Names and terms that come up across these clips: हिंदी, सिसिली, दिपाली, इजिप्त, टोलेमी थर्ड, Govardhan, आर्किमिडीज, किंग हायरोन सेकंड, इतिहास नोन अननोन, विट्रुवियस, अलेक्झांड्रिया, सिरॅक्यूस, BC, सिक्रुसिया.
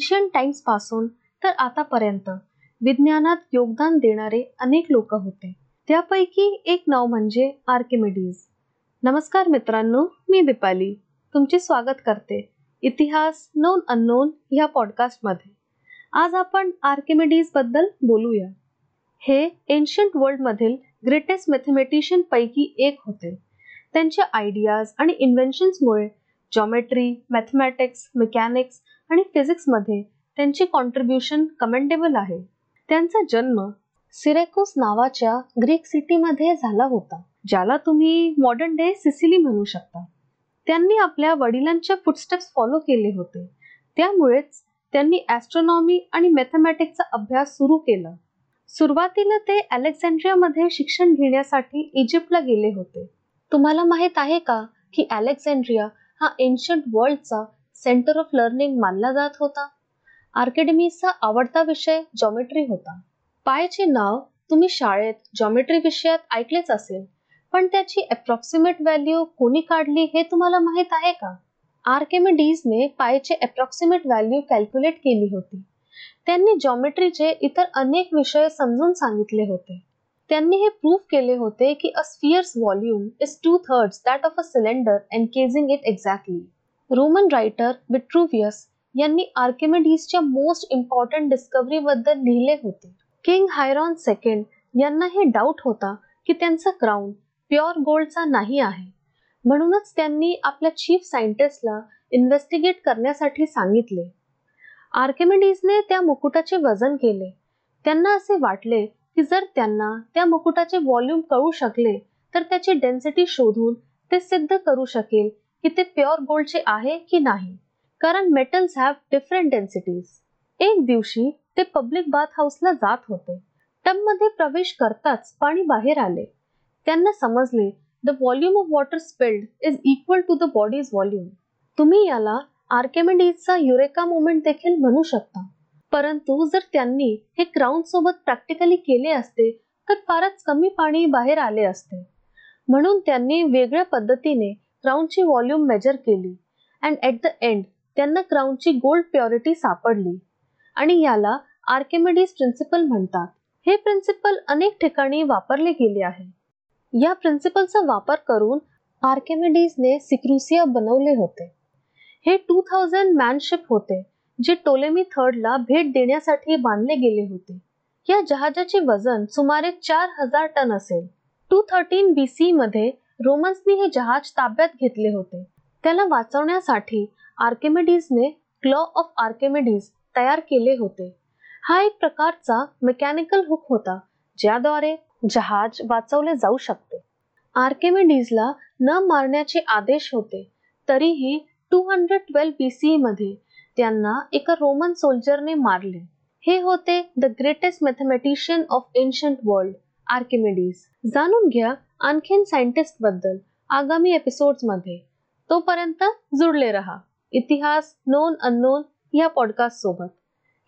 Ancient times पासून तर आतापर्यंत विज्ञानात योगदान देणारे अनेक लोक होते. त्यापैकी एक नाव म्हणजे आर्किमिडीज. नमस्कार मित्रांनो, मी दिपाली तुमचे स्वागत करते इतिहास नोन अननोन ह्या पॉडकास्टमध्ये. आज आपण आर्किमिडीज बद्दल बोलूया. हे एन्शियंट वर्ल्ड मधील ग्रेटेस्ट मॅथेमॅटिशियन पैकी एक होते. त्यांच्या आयडियाज आणि इन्व्हेन्शन्समुळे जॉमेट्री, मॅथमॅटिक्स, मेकॅनिक्स आणि फिजिक्समध्ये त्यांचे कॉन्ट्रीब्युशन कमेंडेबल आहे. त्यांचा जन्म सिरॅक्यूस नावाच्या ग्रीक सिटीमध्ये झाला होता, ज्याला तुम्ही मॉडर्न डे सिसिली म्हणू शकता. त्यांनी आपल्या वडिलांच्या फुटस्टेप्स फॉलो केले होते, त्यामुळेच त्यांनी ॲस्ट्रॉनॉमी आणि मॅथमॅटिक्सचा अभ्यास सुरू केला. सुरुवातीला ते अलेक्झांड्रियामध्ये शिक्षण घेण्यासाठी इजिप्तला गेले होते. तुम्हाला माहीत आहे का की अलेक्झांड्रिया हा एन्शंट वर्ल्डचा सेंटर ऑफ लर्निंग मानला जात होता. आर्किमिडीजचा आवडता विषय जॉमेट्री होता. पायचे नाव तुम्ही शाळेत जॉमेट्री विषयात ऐकलेच असेल, पण त्याची अप्रॉक्सिमेट व्हॅल्यू कोणी काढली हे तुम्हाला माहीत आहे का? आर्किमिडीजने पायचे अप्रॉक्सिमेट व्हॅल्यू कॅल्क्युलेट केली होती. त्यांनी जॉमेट्रीचे इतर अनेक विषय समजून सांगितले होते. त्यांनी हे प्रूफ केले होते की a sphere's volume is 2/3 that of a cylinder एनकेजिंग it exactly. Roman writer विट्रुवियस यांनी आर्किमिडीजच्या मोस्ट इम्पॉर्टंट डिस्कव्हरी बद्दल लिहिले होते. किंग हायरोन सेकंड यांना हे डाऊट होता की त्यांचा क्राऊन प्युअर गोल्डचा नाही आहे, म्हणूनच त्यांनी आपल्या चीफ सायंटिस्टला इन्व्हेस्टिगेट करण्यासाठी सांगितले. आर्किमिडीजने त्या मुकुटाचे वजन केले. त्यांना असे वाटले की जर त्यांना त्या मुकुटाचे व्हॉल्यूम कळू शकले तर त्याची डेन्सिटी शोधून ते सिद्ध करू शकेल की ते प्युअर गोल्डचे आहे की नाही, कारण मेटल्स हॅव डिफरंट डेन्सिटीज. एक दिवशी ते पब्लिक बाथ हाऊसला जात होते. टबमध्ये प्रवेश करताच पाणी बाहेर आले. त्यांना समजले the volume of water spilled is equal to the body's volume. तुम्ही याला आर्किमिडीजचा युरेका मोमेंट देखील म्हणू शकता. परंतु जर त्यांनी हे क्राऊन सोबत प्रॅक्टिकली केले असते तर फारच कमी पाणी बाहेर आले असते. म्हणून त्यांनी वेगळ्या पद्धतीने क्राऊनची व्हॉल्यूम मेजर केली अँड ॲट द एंड त्यांना क्राऊनची गोल्ड प्युरिटी सापडली आणि याला आर्किमिडीज प्रिन्सिपल म्हणतात. हे प्रिन्सिपल अनेक ठिकाणी वापरले गेले आहे. या प्रिन्सिपलचा वापर करून आर्किमिडीजने सिक्रुसिया बनवले होते. हे 2000 मॅनशिप होते जे टोलेमी थर्डला भेट देण्यासाठी बांधले गेले होते. या जहाजाचे वजन सुमारे 4000 टन असेल. 213 BC मध्ये रोमन्सनी हे जहाज ताब्यात घेतले होते. त्याला वाचवण्यासाठी आर्किमिडीजने क्लॉ ऑफ आर्किमिडीज तयार केले होते. हा एक प्रकारचा मेकॅनिकल हुक होता ज्याद्वारे जहाज वाचवले जाऊ शकते. आर्किमिडीजला न मारण्याचे आदेश होते, तरीही 212 BC मध्ये त्यांना एका रोमन सोल्जरने मारले. हे होते the greatest mathematician of ancient world आर्किमिडीज. जाणून घ्या आणखीन सायंटिस्ट बद्दल आगामी एपिसोड्स मध्ये. तोपर्यंत जुडले रहा इतिहास नोन अननोन या पॉडकास्ट सोबत.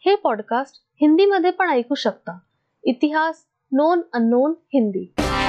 हे पॉडकास्ट हिंदीमध्ये पण ऐकू शकता. इतिहास नोन अननोन हिंदी.